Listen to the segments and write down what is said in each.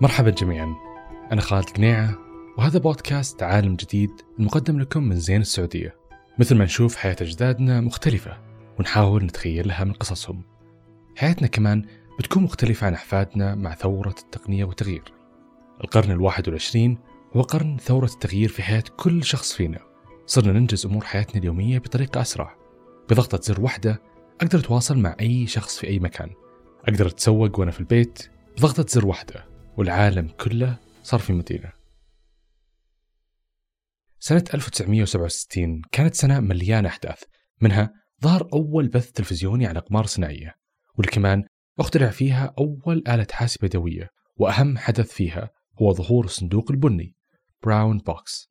مرحبا جميعا، أنا خالد قنيعة وهذا بودكاست عالم جديد المقدم لكم من زين السعودية. مثل ما نشوف حياة أجدادنا مختلفة ونحاول نتخيل لها من قصصهم، حياتنا كمان بتكون مختلفة عن أحفادنا مع ثورة التقنية والتغيير. القرن 21 هو قرن ثورة التغيير في حياة كل شخص فينا. صرنا ننجز أمور حياتنا اليومية بطريقة أسرع، بضغطة زر واحدة أقدر أتواصل مع أي شخص في أي مكان، أقدر أتسوق وأنا في البيت بضغطة زر واحدة، والعالم كله صار في مدينة. سنة 1967 كانت سنة مليانة أحداث، منها ظهر أول بث تلفزيوني على أقمار صناعية، والكمان اخترع فيها أول آلة حاسبة يدوية، وأهم حدث فيها هو ظهور الصندوق البني براون بوكس.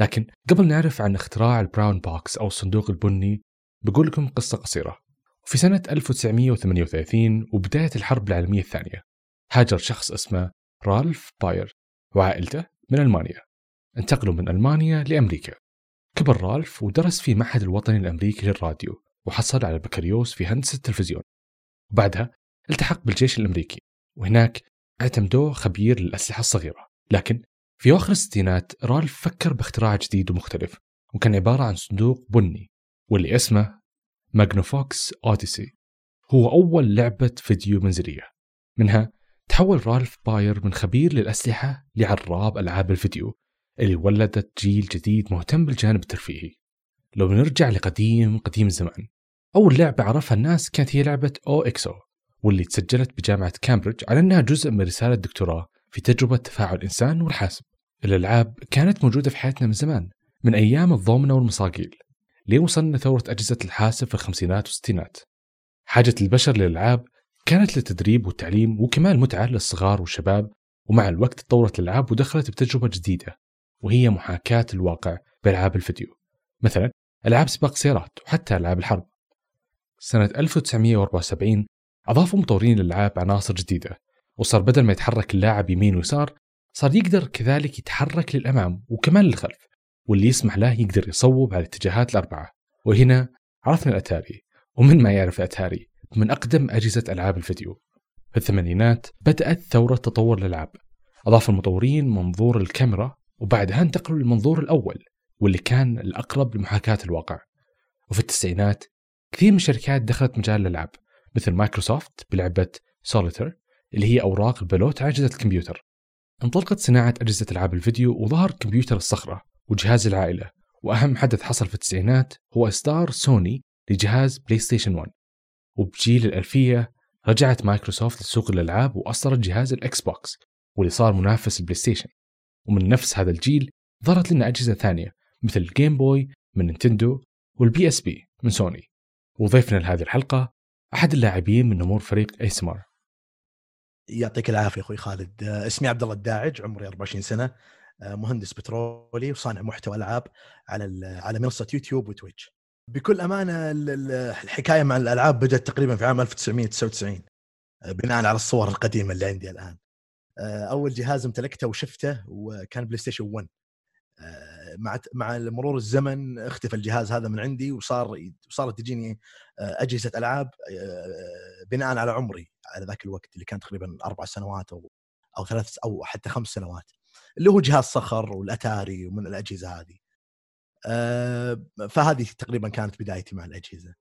لكن قبل نعرف عن اختراع البراون بوكس أو الصندوق البني بقول لكم قصة قصيرة. في سنة 1938 وبداية الحرب العالمية الثانية، هاجر شخص اسمه رالف باير وعائلته من ألمانيا. انتقلوا من ألمانيا لأمريكا. كبر رالف ودرس في معهد الوطني الأمريكي للراديو، وحصل على البكالوريوس في هندسة التلفزيون، وبعدها التحق بالجيش الأمريكي، وهناك اعتمدوه خبير للأسلحة الصغيرة. لكن في آخر الستينات رالف فكر باختراع جديد ومختلف، وكان عبارة عن صندوق بني واللي اسمه ماجنوفوكس أوديسي. هو أول لعبة فيديو منزلية. منها تحول رالف باير من خبير للأسلحة لعراب ألعاب الفيديو اللي ولدت جيل جديد مهتم بالجانب الترفيهي. لو نرجع لقديم قديم زمان، أول لعبة عرفها الناس كانت هي لعبة OXO، واللي تسجلت بجامعة كامبريدج على أنها جزء من رسالة دكتوراه في تجربة تفاعل الإنسان والحاسب. الألعاب كانت موجودة في حياتنا من زمان، من أيام الضومنة والمصاقيل لين وصلنا ثورة أجهزة الحاسب في الخمسينات والستينات. حاجة البشر للألعاب كانت للتدريب والتعليم وكمان متعة للصغار والشباب، ومع الوقت تطورت الألعاب ودخلت بتجربة جديدة وهي محاكاة الواقع بألعاب الفيديو، مثلا ألعاب سباق سيارات وحتى ألعاب الحرب. سنة 1974 أضافوا مطورين للألعاب عناصر جديدة، وصار بدل ما يتحرك اللاعب يمين ويسار صار يقدر كذلك يتحرك للأمام وكمان للخلف، واللي يسمح له يقدر يصوب على الاتجاهات الأربعة. وهنا عرفنا الأتاري، ومن ما يعرف الأتاري من أقدم أجهزة ألعاب الفيديو. في الثمانينات بدأت ثورة تطور الألعاب، أضاف المطورين منظور الكاميرا وبعدها انتقلوا للمنظور الأول واللي كان الأقرب لمحاكاة الواقع. وفي التسعينات كثير من الشركات دخلت مجال الألعاب، مثل مايكروسوفت بلعبة سوليتر اللي هي أوراق البلوت على أجهزة الكمبيوتر. انطلقت صناعة أجهزة ألعاب الفيديو وظهر كمبيوتر الصخره وجهاز العائلة، وأهم حدث حصل في التسعينات هو ستار سوني لجهاز بلاي ستيشن 1. وبجيل الألفية رجعت مايكروسوفت لسوق الألعاب وأصدرت جهاز الأكس بوكس واللي صار منافس البلاي ستيشن. ومن نفس هذا الجيل ظهرت لنا أجهزة ثانية مثل الجيم بوي من ننتندو والبي اس بي من سوني. وضيفنا لهذه الحلقة أحد اللاعبين من نمور فريق ASMR. يعطيك العافية أخوي خالد. اسمي عبدالله الداعج، عمري 24 سنة، مهندس بترولي وصانع محتوى ألعاب على منصة يوتيوب وتويتش. بكل أمانة الحكاية مع الألعاب بدأت تقريبا في عام 1999 بناء على الصور القديمة اللي عندي الآن. أول جهاز امتلكته وشفته وكان بلاي ستيشن 1. مع مرور الزمن اختفى الجهاز هذا من عندي، وصارت تجيني أجهزة ألعاب بناء على عمري على ذاك الوقت اللي كان تقريبا 4 سنوات أو 3 أو حتى 5 سنوات، اللي هو جهاز صخر والأتاري ومن الأجهزة هذه. فهذه تقريبا كانت بدايتي مع الأجهزة.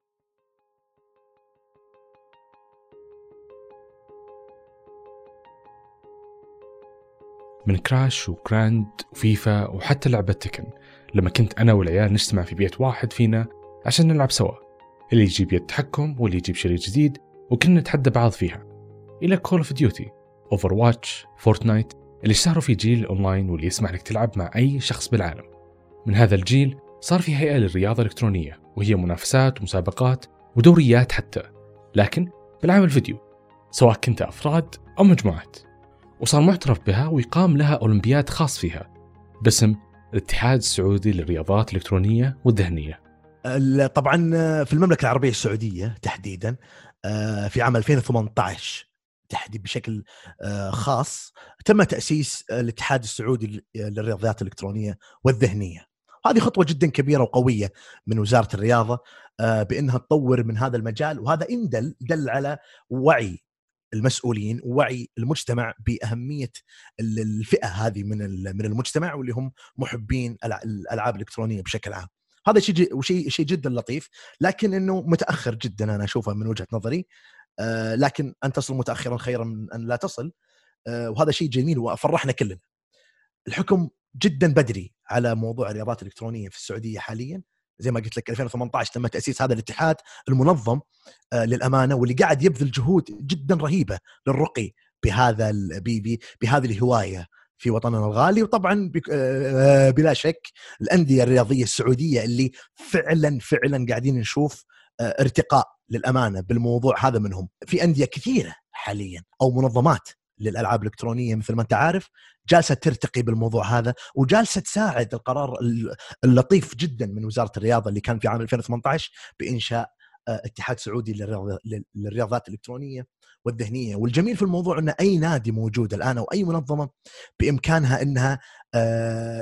من كراش وكراند وفيفا وحتى لعبة تيكن، لما كنت أنا والعيال نجتمع في بيت واحد فينا عشان نلعب سوا، اللي يجيب يد تحكم واللي يجيب شريط جديد، وكنا نتحدى بعض فيها. إلى كول اوف ديوتي، أوفر واتش، فورتنايت اللي اشتهروا في جيل الأونلاين واللي يسمح لك تلعب مع أي شخص بالعالم. من هذا الجيل صار في هيئة للرياضة الإلكترونية وهي منافسات ومسابقات ودوريات حتى، لكن بالعاب الفيديو سواء كنت أفراد أو مجموعات، وصار معترف بها ويقام لها أولمبياد خاص فيها باسم الاتحاد السعودي للرياضات الإلكترونية والذهنية. طبعا في المملكة العربية السعودية تحديدا في عام 2018 تحديد بشكل خاص تم تأسيس الاتحاد السعودي للرياضات الإلكترونية والذهنية. هذه خطوة جدا كبيرة وقوية من وزارة الرياضة بأنها تطور من هذا المجال، وهذا إن دل على وعي المسؤولين ووعي المجتمع بأهمية الفئة هذه من المجتمع واللي هم محبين الألعاب الإلكترونية بشكل عام. هذا شيء جدا لطيف، لكن إنه متأخر جدا أنا أشوفه من وجهة نظري، لكن أن تصل متأخرا خيرا من أن لا تصل، وهذا شيء جميل وأفرحنا كلنا. الحكم جدا بدري على موضوع الرياضات الإلكترونية في السعودية حاليا، زي ما قلت لك 2018 تم تأسيس هذا الاتحاد المنظم للأمانة، واللي قاعد يبذل جهود جدا رهيبة للرقي بهذه الهواية في وطننا الغالي. وطبعا بلا شك الأندية الرياضية السعودية اللي فعلا قاعدين نشوف ارتقاء للأمانة بالموضوع هذا، منهم في أندية كثيرة حاليا أو منظمات للألعاب الإلكترونية مثل ما أنت عارف جالسة ترتقي بالموضوع هذا، وجالسة تساعد القرار اللطيف جدا من وزارة الرياضة اللي كان في عام 2018 بإنشاء اتحاد سعودي للرياضات الإلكترونية والذهنية. والجميل في الموضوع أن أي نادي موجود الآن أو أي منظمة بإمكانها أنها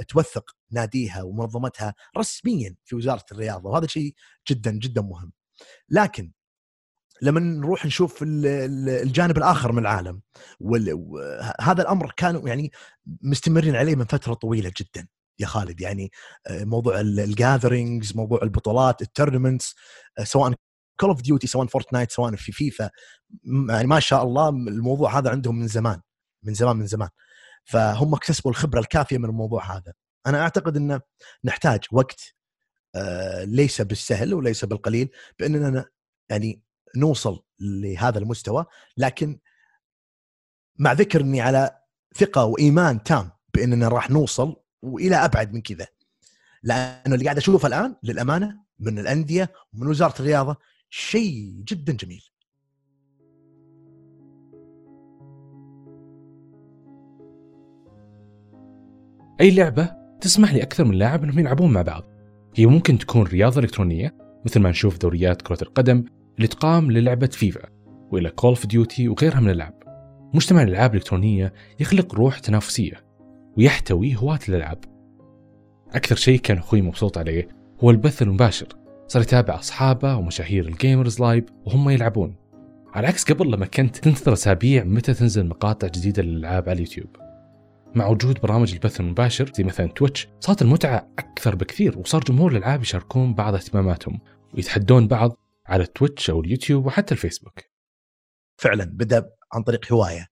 توثق ناديها ومنظمتها رسميا في وزارة الرياضة، وهذا شيء جدا جدا مهم. لكن لما نروح نشوف الجانب الآخر من العالم، وهذا الأمر كانوا يعني مستمرين عليه من فترة طويلة جدا يا خالد، يعني موضوع الجاذرينجز، موضوع البطولات، التورنمنتس، سواء كول اوف ديوتي، سواء فورتنايت، سواء في فيفا، يعني ما شاء الله الموضوع هذا عندهم من زمان، فهم اكتسبوا الخبرة الكافية من الموضوع هذا. أنا أعتقد أن نحتاج وقت ليس بالسهل وليس بالقليل بأننا يعني نوصل لهذا المستوى، لكن مع ذكرني على ثقة وإيمان تام بأننا راح نوصل وإلى أبعد من كذا، لأنه اللي قاعد أشوفه الآن للأمانة من الأندية ومن وزارة الرياضة شيء جدا جميل. أي لعبة تسمح لأكثر من لاعب أنهم يلعبون مع بعض، هي ممكن تكون رياضة إلكترونية مثل ما نشوف دوريات كرة القدم اللي تقام للعبة فيفا وإلى كول اوف ديوتي وغيرها من الألعاب. مجتمع الألعاب الإلكترونية يخلق روح تنافسية ويحتوي هواة الألعاب. أكثر شيء كان أخوي مبسوط عليه هو البث المباشر، صار يتابع أصحابه ومشاهير الجيمرز لايف وهم يلعبون، على عكس قبل لما كنت تنتظر أسابيع متى تنزل مقاطع جديدة للألعاب على اليوتيوب. مع وجود برامج البث المباشر زي مثلا تويتش صارت المتعة أكثر بكثير، وصار جمهور الألعاب يشاركون بعض اهتماماتهم ويتحدون بعض على تويتش أو اليوتيوب وحتى الفيسبوك. فعلا بدأ عن طريق هواية،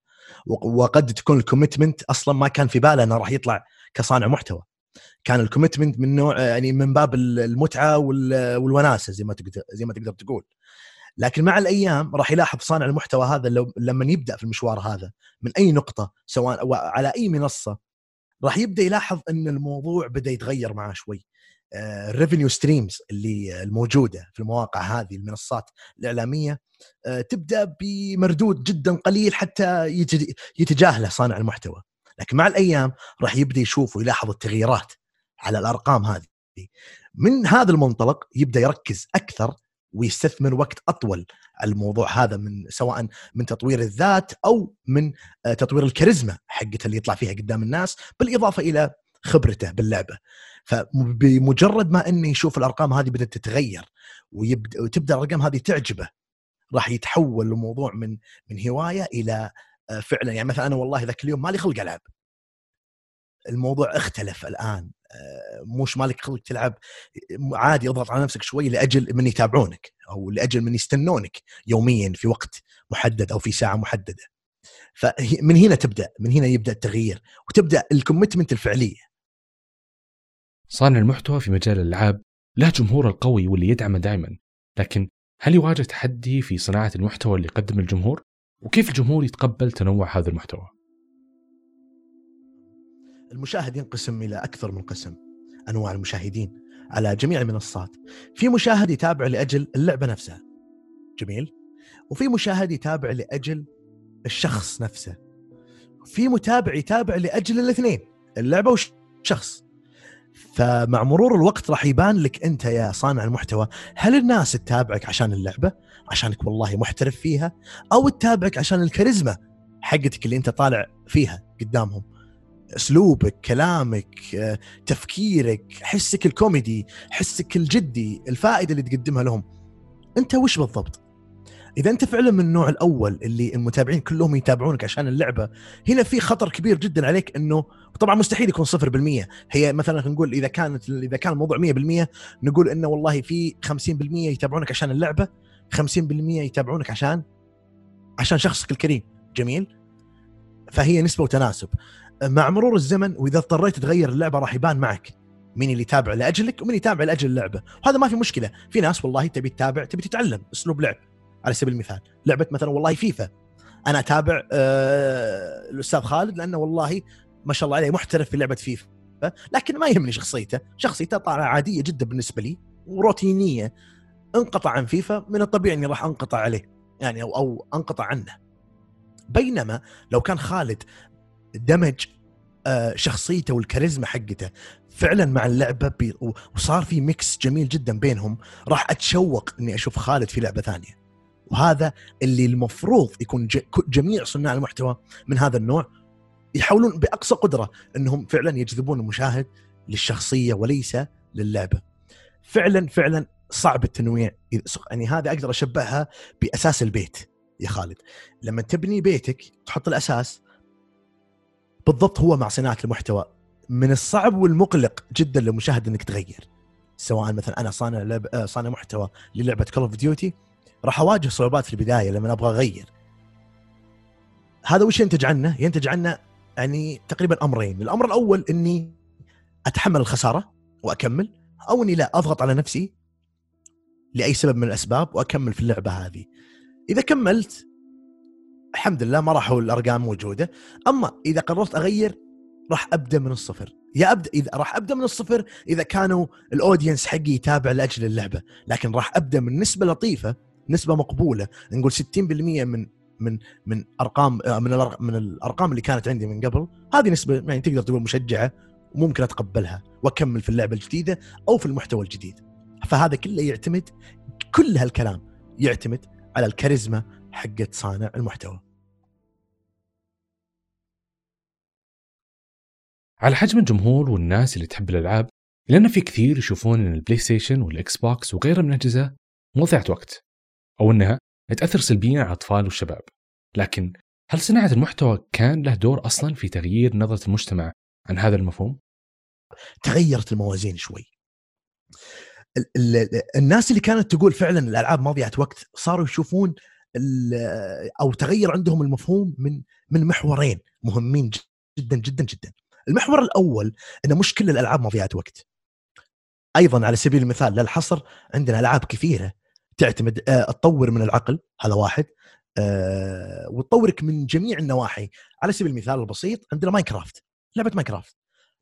وقد تكون الكوميتمنت أصلا ما كان في باله أنه راح يطلع كصانع محتوى، كان الكوميتمنت من نوع يعني من باب المتعة والوناسة زي ما تقدر تقول. لكن مع الأيام راح يلاحظ صانع المحتوى هذا لما يبدأ في المشوار هذا من أي نقطة سواء على أي منصة، راح يبدأ يلاحظ أن الموضوع بدأ يتغير معه شوي. الريفينيو ستريمز اللي الموجودة في المواقع هذه المنصات الإعلامية تبدأ بمردود جدا قليل حتى يتجاهله صانع المحتوى، لكن مع الأيام راح يبدأ يشوف ويلاحظ التغييرات على الأرقام هذه. من هذا المنطلق يبدأ يركز أكثر ويستثمر وقت أطول على الموضوع هذا، من سواء من تطوير الذات أو من تطوير الكاريزما حقتها اللي يطلع فيها قدام الناس، بالإضافة إلى خبرته باللعبة. فبمجرد ما أنه يشوف الأرقام هذه بدأت تتغير وتبدأ الأرقام هذه تعجبه، راح يتحول الموضوع من هواية إلى فعلا. يعني مثلا أنا والله ذاك اليوم مالي خلق ألعب، الموضوع اختلف الآن، مش مالك خلق تلعب عادي، اضغط على نفسك شوي لأجل من يتابعونك أو لأجل من يستنونك يوميا في وقت محدد أو في ساعة محددة. فمن هنا يبدأ التغيير وتبدأ الكوميتمنت الفعلية. صانع المحتوى في مجال الألعاب له جمهوره القوي واللي يدعمه دائما، لكن هل يواجه تحدي في صناعة المحتوى اللي يقدم الجمهور؟ وكيف الجمهور يتقبل تنوع هذا المحتوى؟ المشاهد ينقسم إلى أكثر من قسم. أنواع المشاهدين على جميع المنصات، في مشاهد يتابع لأجل اللعبة نفسها، جميل، وفي مشاهد يتابع لأجل الشخص نفسه، في متابع يتابع لأجل الاثنين، اللعبة والشخص. فمع مرور الوقت راح يبان لك أنت يا صانع المحتوى، هل الناس تتابعك عشان اللعبة عشانك والله محترف فيها، أو تتابعك عشان الكاريزما حقتك اللي أنت طالع فيها قدامهم، أسلوبك، كلامك، تفكيرك، حسك الكوميدي، حسك الجدي، الفائدة اللي تقدمها لهم، أنت وش بالضبط؟ اذا انت فعلا من النوع الاول اللي المتابعين كلهم يتابعونك عشان اللعبه، هنا في خطر كبير جدا عليك، انه طبعا مستحيل يكون 0%. هي مثلا نقول اذا كان الموضوع 100%، نقول انه والله في 50% يتابعونك عشان اللعبه، 50% يتابعونك عشان شخصك الكريم. جميل، فهي نسبه وتناسب. مع مرور الزمن واذا اضطريت تغير اللعبه راح يبان معك مين اللي يتابع لاجلك ومين يتابع لاجل اللعبه، وهذا ما في مشكله. في ناس والله تبي تتابع، تبي تتعلم اسلوب لعب. على سبيل المثال لعبه مثلا والله فيفا، انا اتابع الاستاذ خالد لانه والله ما شاء الله عليه محترف في لعبه فيفا، لكن ما يهمني شخصيته طالعه عاديه جدا بالنسبه لي وروتينيه. انقطع عن فيفا، من الطبيعي اني راح انقطع عليه يعني او انقطع عنه. بينما لو كان خالد دمج شخصيته والكاريزما حقته فعلا مع اللعبه وصار في ميكس جميل جدا بينهم، راح اتشوق اني اشوف خالد في لعبه ثانيه. وهذا اللي المفروض يكون جميع صناع المحتوى من هذا النوع يحاولون باقصى قدره انهم فعلا يجذبون المشاهد للشخصيه وليس للعبه. فعلا فعلا صعب التنويع، يعني هذا اقدر اشبهها باساس البيت يا خالد. لما تبني بيتك تحط الاساس، بالضبط هو مع صناعه المحتوى من الصعب والمقلق جدا للمشاهد انك تغير. سواء مثلا انا صانع محتوى للعبه كول اوف ديوتي، راح اواجه صعوبات في البدايه لما ابغى اغير. هذا وش ينتج عنه يعني تقريبا امرين. الامر الاول اني اتحمل الخساره واكمل، او اني لا اضغط على نفسي لاي سبب من الاسباب واكمل في اللعبه هذه. اذا كملت الحمد لله ما راحوا الارقام موجوده. اما اذا قررت اغير راح ابدا من الصفر. اذا كانوا الاودينس حقي يتابع لاجل اللعبه، لكن راح ابدا من نسبه لطيفه، نسبه مقبوله، نقول 60% من ارقام من الارقام اللي كانت عندي من قبل. هذه نسبه يعني تقدر تقول مشجعه وممكن اتقبلها واكمل في اللعبه الجديده او في المحتوى الجديد. فهذا كله يعتمد، كل هالكلام يعتمد على الكاريزما حقة صانع المحتوى. على حجم الجمهور والناس اللي تحب الألعاب، لأن في كثير يشوفون أن البلاي ستيشن والإكس بوكس وغيرها من الأجهزة مضيعة وقت، أو أنها تأثر سلبيا على الأطفال والشباب. لكن هل صناعة المحتوى كان له دور أصلا في تغيير نظرة المجتمع عن هذا المفهوم؟ تغيرت الموازين شوي. الناس اللي كانت تقول فعلا الألعاب مضيعة وقت صاروا يشوفون أو تغير عندهم المفهوم من محورين مهمين جدا جدا جدا. المحور الأول أن مش كل الألعاب مضيعة وقت. أيضا على سبيل المثال للحصر عندنا ألعاب كثيرة تعتمد تطور من العقل، هذا واحد، وتطورك من جميع النواحي. على سبيل المثال البسيط عندنا ماينكرافت، لعبة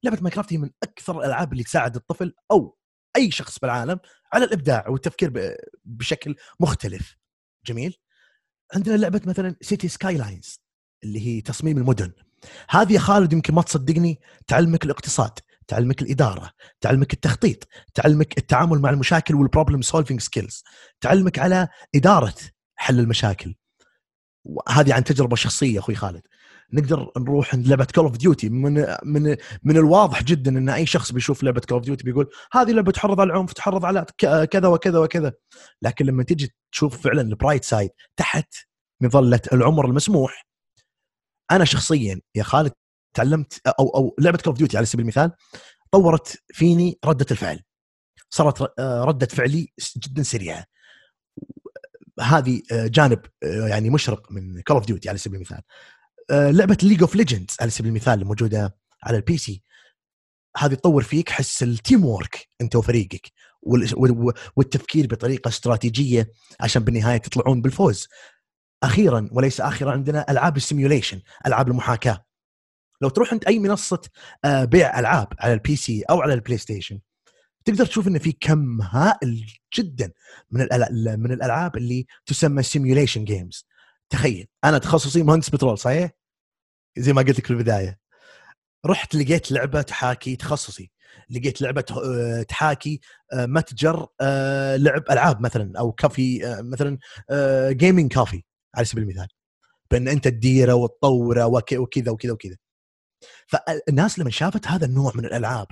ماينكرافت هي من أكثر الألعاب اللي تساعد الطفل أو أي شخص بالعالم على الإبداع والتفكير بشكل مختلف. جميل، عندنا لعبة مثلا سيتي سكاي لاينز اللي هي تصميم المدن. هذه يا خالد يمكن ما تصدقني، تعلمك الاقتصاد، تعلمك الإدارة، تعلمك التخطيط، تعلمك التعامل مع المشاكل والبروبلم سولفينج سكيلز، تعلمك على إدارة حل المشاكل. وهذه عن تجربة شخصية أخوي خالد. نقدر نروح عند لعبة كول اوف ديوتي. من الواضح جدا أن أي شخص بيشوف لعبة كول اوف ديوتي بيقول هذه لعبة تحرض على العنف، تحرض على كذا وكذا وكذا. لكن لما تجي تشوف فعلا البرايت سايد تحت مظلة العمر المسموح، أنا شخصيا يا خالد تعلمت أو لعبة كول اوف ديوتي على سبيل المثال طورت فيني ردة الفعل، صارت ردة فعلي جدا سريعة. هذه جانب يعني مشرق من كول اوف ديوتي على سبيل المثال. لعبة ليج اوف ليجندز على سبيل المثال موجودة على البيسي، هذه تطور فيك حس التيم وورك أنت وفريقك والتفكير بطريقة استراتيجية عشان بالنهاية تطلعون بالفوز. أخيرا وليس آخرا عندنا ألعاب السيميوليشن، ألعاب المحاكاة. لو تروح عند أي منصة بيع ألعاب على البي سي أو على البلاي ستيشن تقدر تشوف أن في كم هائل جدا من الألعاب اللي تسمى سيميوليشن جيمز. تخيل أنا تخصصي مهندس بترول، صحيح؟ زي ما قلت لك في البداية، رحت لقيت لعبة تحاكي تخصصي، لقيت لعبة تحاكي متجر لعب ألعاب مثلا أو كافي مثلا جيمينج كافي على سبيل المثال، بأن أنت تديره وتطوره وكذا وكذا وكذا. فالناس لما شافت هذا النوع من الألعاب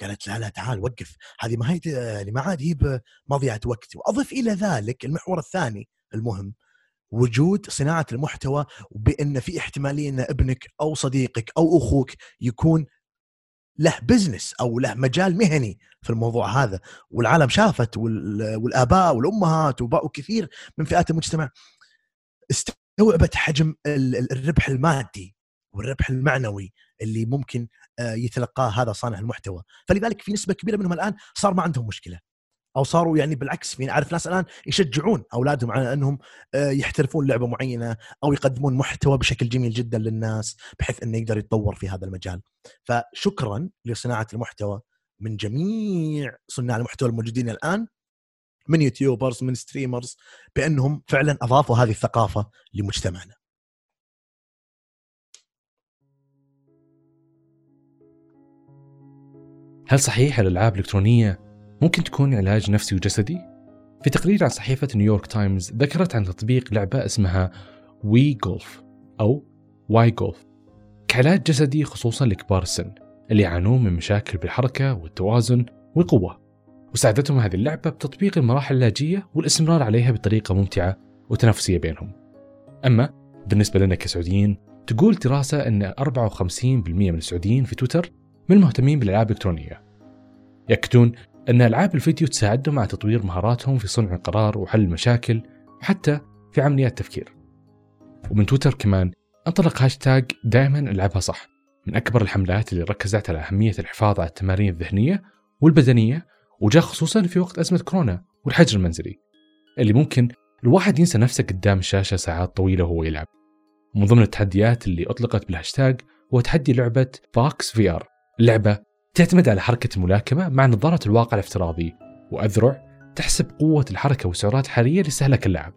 قالت لا تعال وقف، هذه ما عاد هي مضيعة وقت. وأضف إلى ذلك المحور الثاني المهم وجود صناعة المحتوى، وبأن في احتمالية أن ابنك أو صديقك أو أخوك يكون له بزنس أو له مجال مهني في الموضوع هذا. والعالم شافت، والآباء والأمهات وكثير من فئات المجتمع استوعبت حجم الربح المادي والربح المعنوي اللي ممكن يتلقاه هذا صانع المحتوى. فلذلك في نسبة كبيرة منهم الآن صار ما عندهم مشكلة، أو صاروا يعني بالعكس، في أعرف ناس الآن يشجعون أولادهم على أنهم يحترفون لعبة معينة أو يقدمون محتوى بشكل جميل جدا للناس بحيث أنه يقدر يتطور في هذا المجال. فشكرا لصناعة المحتوى من جميع صناع المحتوى الموجودين الآن، من يوتيوبرز من ستريمرز، بأنهم فعلا أضافوا هذه الثقافة لمجتمعنا. هل صحيح الألعاب الإلكترونية ممكن تكون علاج نفسي وجسدي؟ في تقرير عن صحيفة نيويورك تايمز ذكرت عن تطبيق لعبة اسمها وي غولف أو واي غولف كعلاج جسدي، خصوصا لكبار السن اللي يعانون من مشاكل بالحركة والتوازن والقوة، وساعدتهم هذه اللعبة بتطبيق المراحل اللاجئة والاستمرار عليها بطريقة ممتعة وتنافسية بينهم. أما بالنسبة لنا كسعوديين، تقول دراسة أن 54% من السعوديين في تويتر من المهتمين بالألعاب الإلكترونية، يأكدون أن ألعاب الفيديو تساعدهم على تطوير مهاراتهم في صنع القرار وحل المشاكل وحتى في عمليات التفكير. ومن تويتر كمان انطلق هاشتاغ دائما ألعبها صح، من أكبر الحملات اللي ركزت على أهمية الحفاظ على التمارين الذهنية والبدنية، وجاء خصوصا في وقت أزمة كورونا والحجر المنزلي اللي ممكن الواحد ينسى نفسه قدام الشاشة ساعات طويلة وهو يلعب. ومن ضمن التحديات اللي أطلقت بالهاشتاغ هو تحدي لعبة باكس في آر. اللعبة تعتمد على حركة الملاكمة مع نظارة الواقع الافتراضي وأذرع تحسب قوة الحركة وسعرات حرارية لاستهلاك اللاعب.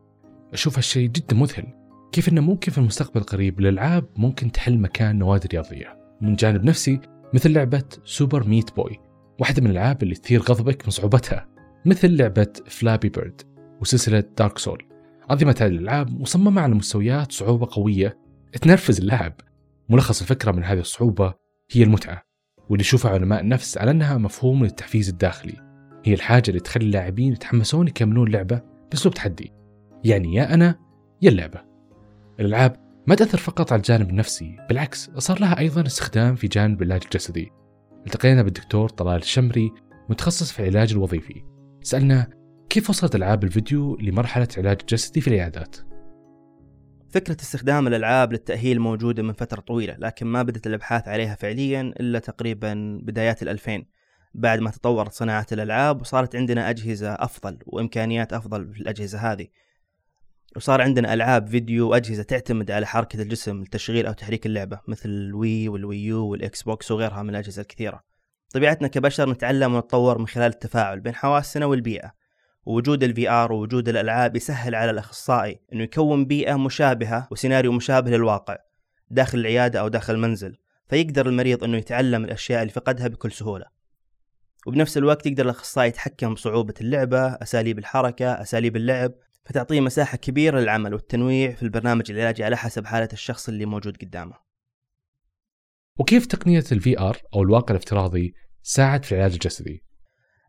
أشوف هالشيء جدا مذهل، كيف أنه ممكن في المستقبل القريب الألعاب ممكن تحل مكان نوادي رياضية. من جانب نفسي، مثل لعبة سوبر ميت بوي، واحدة من الألعاب اللي تثير غضبك من صعوبتها، مثل لعبة فلابي بيرد وسلسلة دارك سول. أنظمة هذه الألعاب مصممة على مستويات صعوبة قوية تنرفز اللاعب. ملخص الفكرة من هذه الصعوبة هي المتعة، واللي يشوفها علماء النفس على أنها مفهوم للتحفيز الداخلي، هي الحاجة اللي تخلي اللاعبين يتحمسون يكملون اللعبة بأسلوب تحدي، يعني يا أنا يا اللعبة. الألعاب ما تأثر فقط على الجانب النفسي، بالعكس صار لها أيضا استخدام في جانب العلاج الجسدي. التقينا بالدكتور طلال الشمري، متخصص في العلاج الوظيفي، سألنا كيف وصلت ألعاب الفيديو لمرحلة العلاج الجسدي في العيادات. فكرة استخدام الألعاب للتأهيل موجودة من فترة طويلة، لكن ما بدت الأبحاث عليها فعليا إلا تقريبا بدايات 2000، بعد ما تطورت صناعة الألعاب وصارت عندنا أجهزة أفضل وإمكانيات أفضل في الأجهزة هذه، وصار عندنا ألعاب فيديو وأجهزة تعتمد على حركة الجسم لتشغيل أو تحريك اللعبة، مثل الوي والويو والأكس بوكس وغيرها من الأجهزة الكثيرة. طبيعتنا كبشر نتعلم ونتطور من خلال التفاعل بين حواسنا والبيئة، ووجود الVR ووجود الألعاب يسهل على الأخصائي أنه يكون بيئة مشابهة وسيناريو مشابه للواقع داخل العيادة أو داخل المنزل، فيقدر المريض أنه يتعلم الأشياء اللي فقدها بكل سهولة، وبنفس الوقت يقدر الأخصائي يتحكم بصعوبة اللعبة، أساليب الحركة، أساليب اللعب، فتعطيه مساحة كبيرة للعمل والتنويع في البرنامج العلاجي على حسب حالة الشخص اللي موجود قدامه. وكيف تقنية الVR أو الواقع الافتراضي ساعد في العلاج الجسدي؟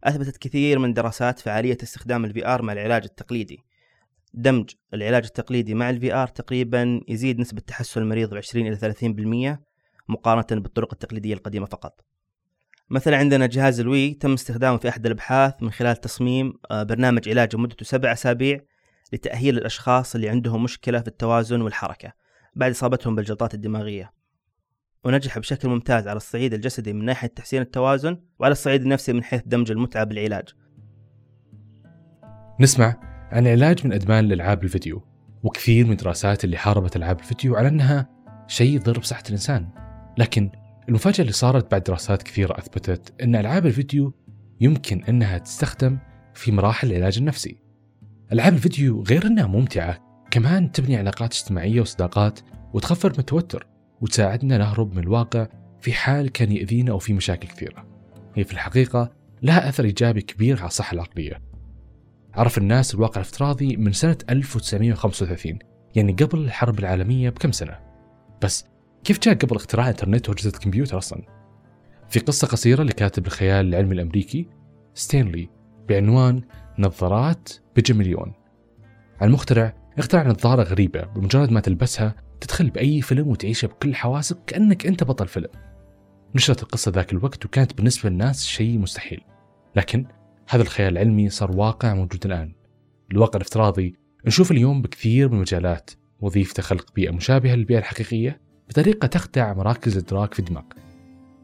أثبتت كثير من دراسات فعالية استخدام الVR مع العلاج التقليدي. دمج العلاج التقليدي مع الVR تقريبا يزيد نسبة تحسن المريض 20-30% مقارنة بالطرق التقليدية القديمة فقط. مثلا عندنا جهاز الوي تم استخدامه في أحد الأبحاث من خلال تصميم برنامج علاج مدته 7 أسابيع لتأهيل الأشخاص اللي عندهم مشكلة في التوازن والحركة بعد إصابتهم بالجلطات الدماغية، ونجح بشكل ممتاز على الصعيد الجسدي من ناحية تحسين التوازن، وعلى الصعيد النفسي من حيث دمج المتعة بالعلاج. نسمع عن العلاج من أدمان الألعاب الفيديو، وكثير من دراسات اللي حاربت ألعاب الفيديو على أنها شيء يضر بصحة الإنسان، لكن المفاجأة اللي صارت بعد دراسات كثيرة أثبتت أن ألعاب الفيديو يمكن أنها تستخدم في مراحل العلاج النفسي. ألعاب الفيديو غير أنها ممتعة، كمان تبني علاقات اجتماعية وصداقات، وتخفف من التوتر، وتساعدنا نهرب من الواقع في حال كان يؤذينا أو في مشاكل كثيرة. هي في الحقيقة لها أثر إيجابي كبير على الصحة العقلية. عرف الناس الواقع الافتراضي من سنة 1935، يعني قبل الحرب العالمية بكم سنة. بس كيف جاء قبل اختراع الإنترنت وأجهزة الكمبيوتر أصلا؟ في قصة قصيرة لكاتب الخيال العلمي الأمريكي ستانلي بعنوان نظارات بجمليون، عن مخترع اخترع نظارة غريبة بمجرد ما تلبسها تدخل بأي فيلم وتعيشه بكل حواسك كأنك أنت بطل فيلم. نشرت القصة ذاك الوقت وكانت بالنسبة للناس شيء مستحيل، لكن هذا الخيال العلمي صار واقع موجود الآن. الواقع الافتراضي نشوف اليوم بكثير من المجالات، وظيفته خلق بيئة مشابهة للبيئة الحقيقية بطريقة تخدع مراكز الإدراك في دماغك.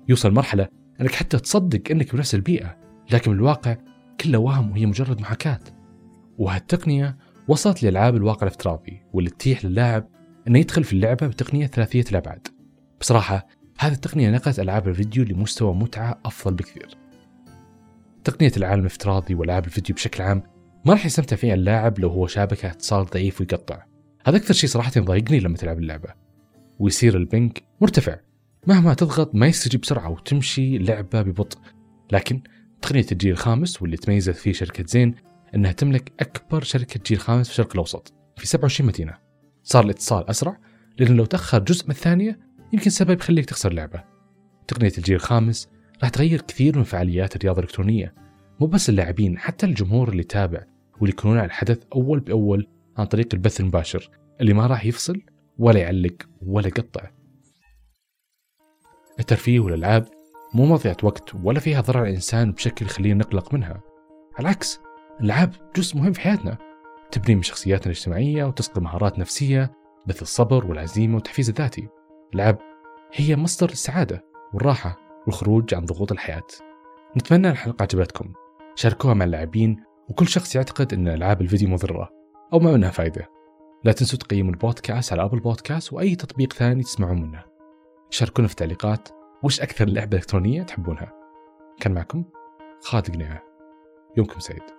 يوصل مرحلة أنك حتى تصدق أنك بنفس البيئة، لكن بالواقع كله وهم وهي مجرد محاكاة. وهالتقنية وصلت لألعاب الواقع الافتراضي واللي تتيح للاعب أنه يدخل في اللعبة بتقنية ثلاثية الأبعاد. بصراحة هذه التقنية نقلت ألعاب الفيديو لمستوى متعة أفضل بكثير. تقنية العالم الافتراضي وألعاب الفيديو بشكل عام ما راح يستمتع فيها اللاعب لو هو شابكة اتصال ضعيف ويقطع. هذا أكثر شيء صراحة يضايقني لما تلعب اللعبة، ويصير البنك مرتفع مهما تضغط ما يستجيب بسرعة وتمشي اللعبة ببطء. لكن تقنية الجيل الخامس واللي تميزت فيه شركة زين أنها تملك أكبر شركة جيل خامس في الشرق الأوسط في 27 مدينة. صار الاتصال أسرع، لأن لو تأخر جزء من الثانية يمكن سبب يخليك تخسر لعبة. تقنية الجيل الخامس راح تغير كثير من فعاليات الرياضة الإلكترونية، مو بس اللاعبين حتى الجمهور اللي تابع واللي يكونون على الحدث أول بأول عن طريق البث المباشر اللي ما راح يفصل ولا يعلق ولا يقطع. الترفيه والألعاب مو مضيعة وقت ولا فيها ضرر على الإنسان بشكل يخليه نقلق منها. على العكس، الألعاب جزء مهم في حياتنا، تبني من شخصياتنا الاجتماعية وتسقي مهارات نفسية مثل الصبر والعزيمة والتحفيز الذاتي. الألعاب هي مصدر السعادة والراحة والخروج عن ضغوط الحياة. نتمنى الحلقة عجبتكم، شاركوها مع اللاعبين وكل شخص يعتقد أن ألعاب الفيديو مضرة أو ما منها فائدة. لا تنسوا تقيموا البودكاست على أبل بودكاست وأي تطبيق ثاني تسمعون منه. شاركونا في التعليقات وش أكثر لعبة إلكترونية تحبونها. كان معكم خالد قنيعة، يومكم سعيد.